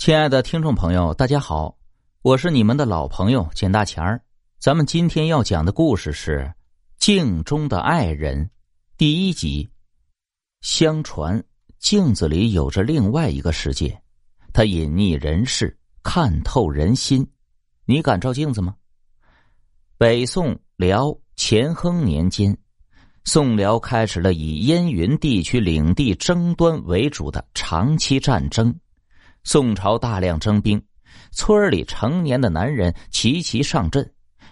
亲爱的听众朋友，大家好，我是你们的老朋友简大钱儿。咱们今天要讲的故事是《镜中的爱人》第一集。相传镜子里有着另外一个世界，它隐匿人世，看透人心。你敢照镜子吗？北宋辽乾亨年间，宋辽开始了以燕云地区领地争端为主的长期战争。宋朝大量征兵，村里成年的男人齐齐上阵，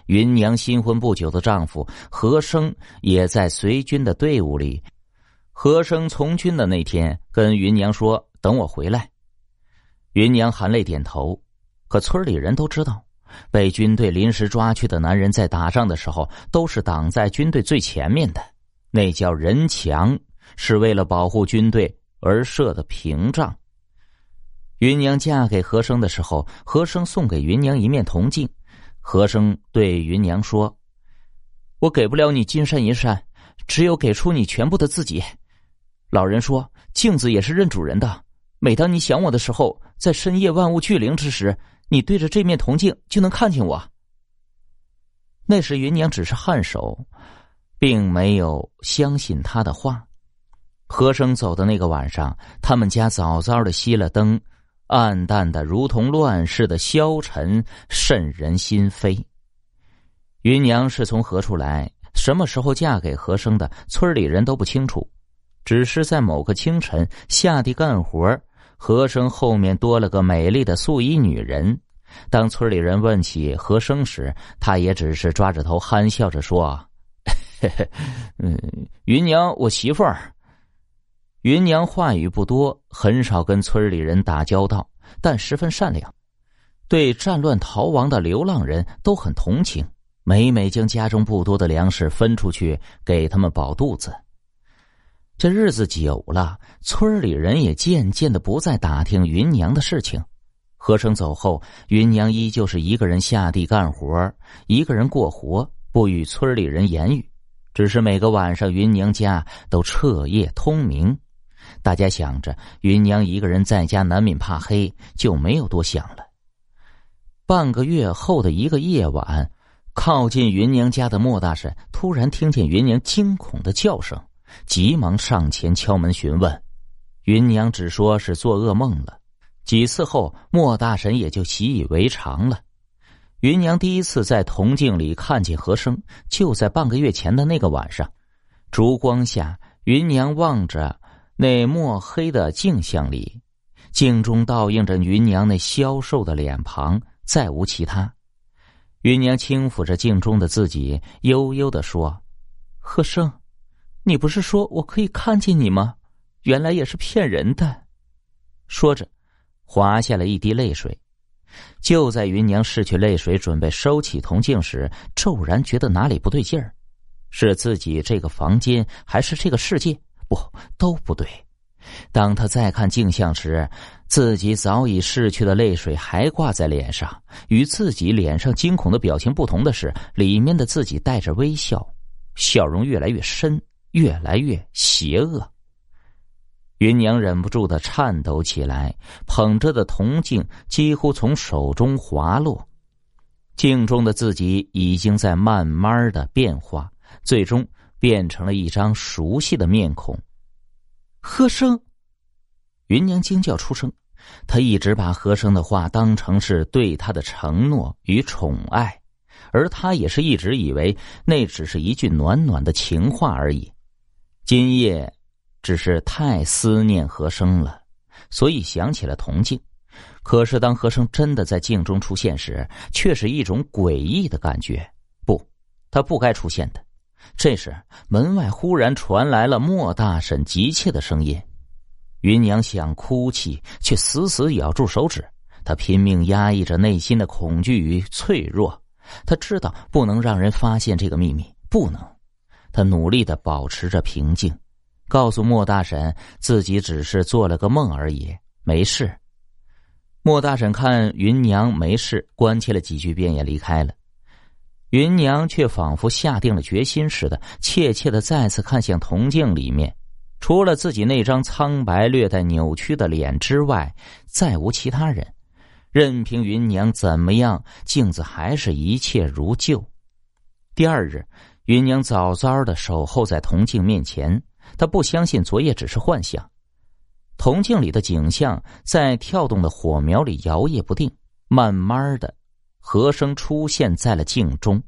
芸娘新婚不久的丈夫何生也在随军的队伍里。何生从军的那天跟芸娘说：“等我回来。”芸娘含泪点头。可村里人都知道，被军队临时抓去的男人在打仗的时候都是挡在军队最前面的，那叫人墙，是为了保护军队而设的屏障。芸娘嫁给何生的时候，何生送给芸娘一面铜镜。何生对芸娘说：“我给不了你金山银山，只有给出你全部的自己。老人说，镜子也是认主人的，每当你想我的时候，在深夜万物俱灵之时，你对着这面铜镜就能看见我。”那时芸娘只是颔首，并没有相信他的话。何生走的那个晚上，他们家早早的熄了灯，暗淡的如同乱世的消沉，渗人心扉。芸娘是从何处来，什么时候嫁给何生的，村里人都不清楚，只是在某个清晨下地干活，何生后面多了个美丽的素衣女人。当村里人问起何生时，他也只是抓着头憨笑着说：“嘿嘿，芸娘我媳妇儿。”芸娘话语不多，很少跟村里人打交道，但十分善良，对战乱逃亡的流浪人都很同情，每每将家中不多的粮食分出去给他们饱肚子。这日子久了，村里人也渐渐的不再打听芸娘的事情。何生走后，芸娘依旧是一个人下地干活，一个人过活，不与村里人言语，只是每个晚上芸娘家都彻夜通明。大家想着芸娘一个人在家难免怕黑，就没有多想了。半个月后的一个夜晚，靠近芸娘家的莫大婶突然听见芸娘惊恐的叫声，急忙上前敲门询问。芸娘只说是做噩梦了。几次后，莫大婶也就习以为常了。芸娘第一次在铜镜里看见何生，就在半个月前的那个晚上。烛光下，芸娘望着那墨黑的镜像里，镜中倒映着芸娘那消瘦的脸庞，再无其他。芸娘轻抚着镜中的自己，悠悠地说：“何生，你不是说我可以看见你吗？原来也是骗人的。”说着，滑下了一滴泪水。就在芸娘拭去泪水，准备收起铜镜时，骤然觉得哪里不对劲儿，是自己这个房间，还是这个世界？不，都不对。当他再看镜像时，自己早已逝去的泪水还挂在脸上，与自己脸上惊恐的表情不同的是，里面的自己带着微笑，笑容越来越深，越来越邪恶。芸娘忍不住的颤抖起来，捧着的铜镜几乎从手中滑落。镜中的自己已经在慢慢的变化，最终变成了一张熟悉的面孔。“何生！”芸娘惊叫出声，她一直把何生的话当成是对她的承诺与宠爱，而她也是一直以为那只是一句暖暖的情话而已。今夜只是太思念何生了，所以想起了铜镜。可是当何生真的在镜中出现时，却是一种诡异的感觉，不，他不该出现的。这时门外忽然传来了莫大婶急切的声音。芸娘想哭泣，却死死咬住手指，她拼命压抑着内心的恐惧与脆弱。她知道不能让人发现这个秘密，不能。她努力地保持着平静，告诉莫大婶自己只是做了个梦而已，没事。莫大婶看芸娘没事，关切了几句便也离开了。芸娘却仿佛下定了决心似的，怯怯地再次看向铜镜里面，除了自己那张苍白略带扭曲的脸之外，再无其他人，任凭芸娘怎么样，镜子还是一切如旧。第二日，芸娘早早的守候在铜镜面前，她不相信昨夜只是幻想。铜镜里的景象在跳动的火苗里摇曳不定，慢慢的，和声出现在了镜中。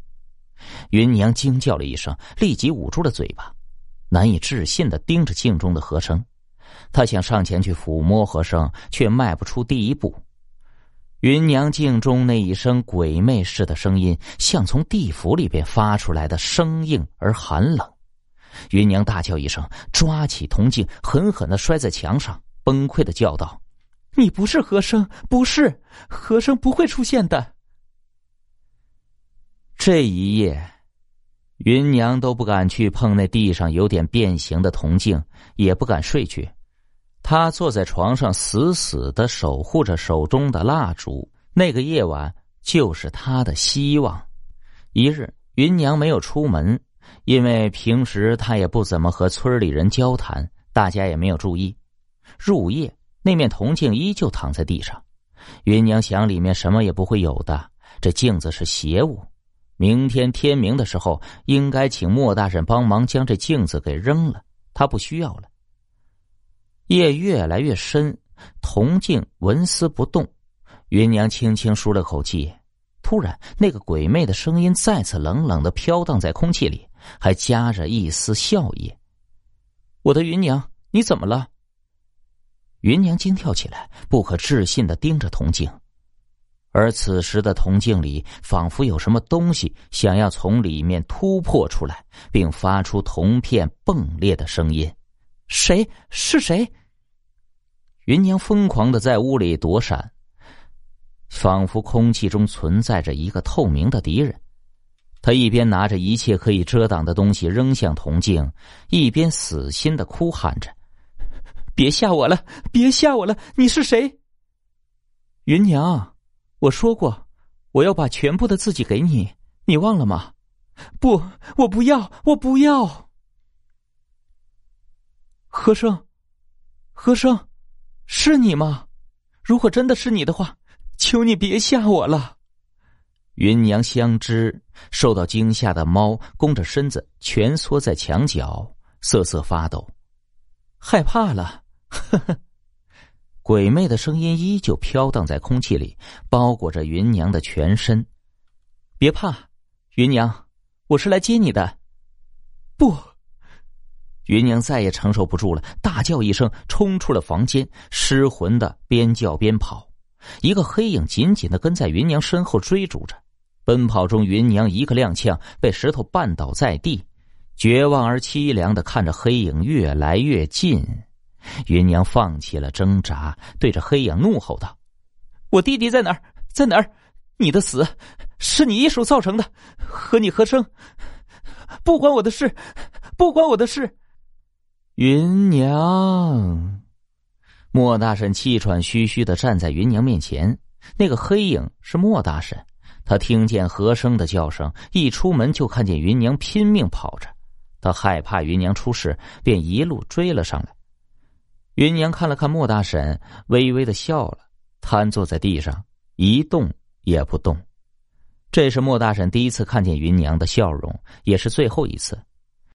芸娘惊叫了一声，立即捂住了嘴巴，难以置信的盯着镜中的和声。她想上前去抚摸和声，却迈不出第一步。芸娘镜中那一声鬼魅似的声音，像从地府里边发出来的，生硬而寒冷。芸娘大叫一声，抓起铜镜狠狠地摔在墙上，崩溃地叫道：“你不是和声，不是和声，不会出现的。”这一夜，芸娘都不敢去碰那地上有点变形的铜镜，也不敢睡去。她坐在床上，死死地守护着手中的蜡烛。那个夜晚就是她的希望。一日，芸娘没有出门，因为平时她也不怎么和村里人交谈，大家也没有注意。入夜，那面铜镜依旧躺在地上。芸娘想，里面什么也不会有的，这镜子是邪物。明天天明的时候，应该请莫大人帮忙将这镜子给扔了，他不需要了。夜越来越深，铜镜纹丝不动，芸娘轻轻舒了口气。突然，那个鬼魅的声音再次冷冷地飘荡在空气里，还夹着一丝笑意：“我的芸娘，你怎么了？”芸娘惊跳起来，不可置信地盯着铜镜。而此时的铜镜里仿佛有什么东西想要从里面突破出来，并发出铜片迸裂的声音。“谁？是谁？”芸娘疯狂地在屋里躲闪，仿佛空气中存在着一个透明的敌人。她一边拿着一切可以遮挡的东西扔向铜镜，一边死心地哭喊着：“别吓我了，别吓我了，你是谁？芸娘，我说过，我要把全部的自己给你，你忘了吗？不，我不要，我不要！和声，和声，是你吗？如果真的是你的话，求你别吓我了！”芸娘像只受到惊吓的猫，弓着身子蜷缩在墙角，瑟瑟发抖，害怕了，呵呵。鬼魅的声音依旧飘荡在空气里，包裹着芸娘的全身。“别怕，芸娘，我是来接你的。”“不！”芸娘再也承受不住了，大叫一声，冲出了房间，失魂的边叫边跑。一个黑影紧紧的跟在芸娘身后追逐着，奔跑中芸娘一个踉跄，被石头绊倒在地，绝望而凄凉的看着黑影越来越近。芸娘放弃了挣扎，对着黑影怒吼道：“我弟弟在哪儿？在哪儿？你的死是你一手造成的，和你和声，不关我的事，不关我的事！”芸娘，莫大婶气喘吁吁地站在芸娘面前。那个黑影是莫大婶，他听见和声的叫声，一出门就看见芸娘拼命跑着，他害怕芸娘出事，便一路追了上来。芸娘看了看莫大婶，微微的笑了，瘫坐在地上，一动也不动。这是莫大婶第一次看见芸娘的笑容，也是最后一次。